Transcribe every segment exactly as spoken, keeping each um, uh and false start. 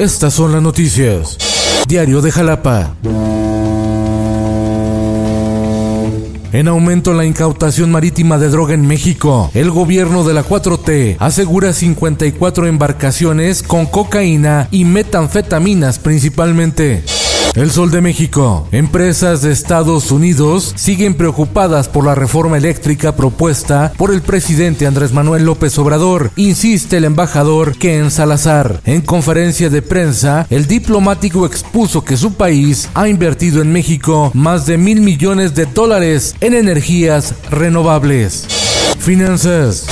Estas son las noticias. Diario de Jalapa. En aumento la incautación marítima de droga en México. El gobierno de la cuatro T asegura cincuenta y cuatro embarcaciones con cocaína y metanfetaminas principalmente. El Sol de México. Empresas de Estados Unidos siguen preocupadas por la reforma eléctrica propuesta por el presidente Andrés Manuel López Obrador, insiste el embajador Ken Salazar. En conferencia de prensa, el diplomático expuso que su país ha invertido en México más de mil millones de dólares en energías renovables. Finanzas.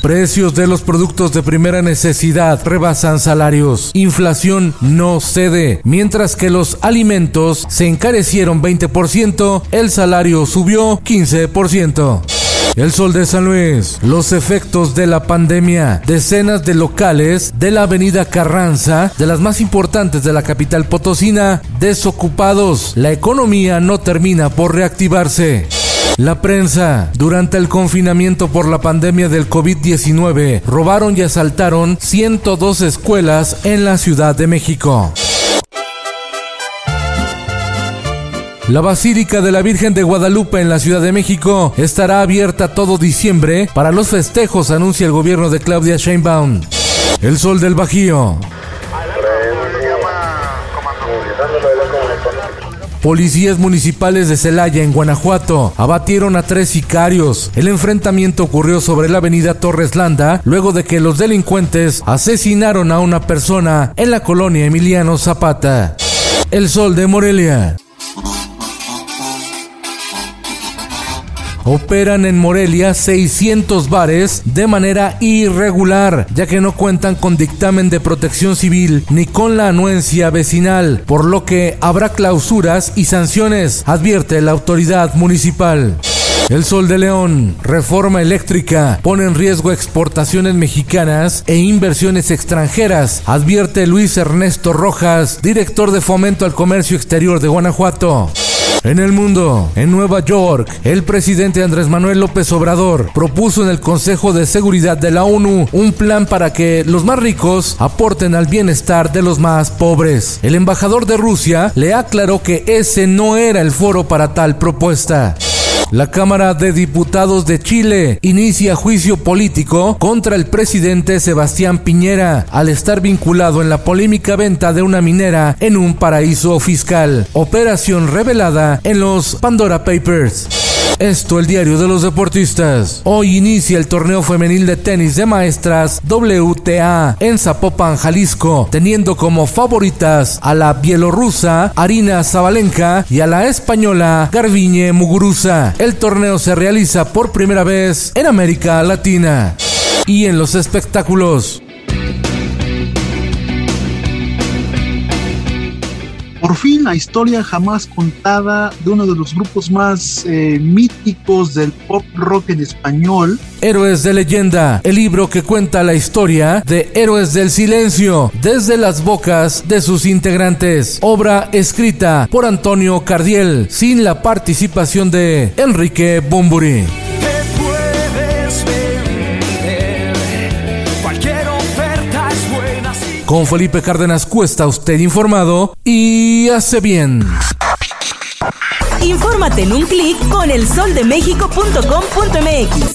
Precios de los productos de primera necesidad rebasan salarios. Inflación no cede. Mientras que los alimentos se encarecieron veinte por ciento, el salario subió quince por ciento. El Sol de San Luis. Los efectos de la pandemia. Decenas de locales de la avenida Carranza, de las más importantes de la capital potosina, desocupados. La economía no termina por reactivarse. La prensa. Durante el confinamiento por la pandemia del covid diecinueve, robaron y asaltaron ciento dos escuelas en la Ciudad de México. La Basílica de la Virgen de Guadalupe en la Ciudad de México estará abierta todo diciembre para los festejos, anuncia el gobierno de Claudia Sheinbaum. El Sol del Bajío. Policías municipales de Celaya, en Guanajuato, abatieron a tres sicarios. El enfrentamiento ocurrió sobre la avenida Torres Landa, luego de que los delincuentes asesinaron a una persona en la colonia Emiliano Zapata. El Sol de Morelia. Operan en Morelia seiscientos bares de manera irregular, ya que no cuentan con dictamen de protección civil ni con la anuencia vecinal, por lo que habrá clausuras y sanciones, advierte la autoridad municipal. El Sol de León. Reforma eléctrica pone en riesgo exportaciones mexicanas e inversiones extranjeras, advierte Luis Ernesto Rojas, director de Fomento al Comercio Exterior de Guanajuato. En el mundo, en Nueva York, el presidente Andrés Manuel López Obrador propuso en el Consejo de Seguridad de la ONU un plan para que los más ricos aporten al bienestar de los más pobres. El embajador de Rusia le aclaró que ese no era el foro para tal propuesta. La Cámara de Diputados de Chile inicia juicio político contra el presidente Sebastián Piñera al estar vinculado en la polémica venta de una minera en un paraíso fiscal, operación revelada en los Pandora Papers. Esto, el diario de los deportistas. Hoy inicia el torneo femenil de tenis de maestras W T A en Zapopan, Jalisco, teniendo como favoritas a la bielorrusa Arina Sabalenka y a la española Garbiñe Muguruza. El torneo se realiza por primera vez en América Latina. Y en los espectáculos. Por fin, la historia jamás contada de uno de los grupos más eh, míticos del pop rock en español. Héroes de leyenda, el libro que cuenta la historia de Héroes del Silencio, desde las bocas de sus integrantes. Obra escrita por Antonio Cardiel, sin la participación de Enrique Bunbury. Con Felipe Cárdenas Cuesta, usted informado y hace bien. Infórmate en un clic con el sol de méxico punto com punto m x.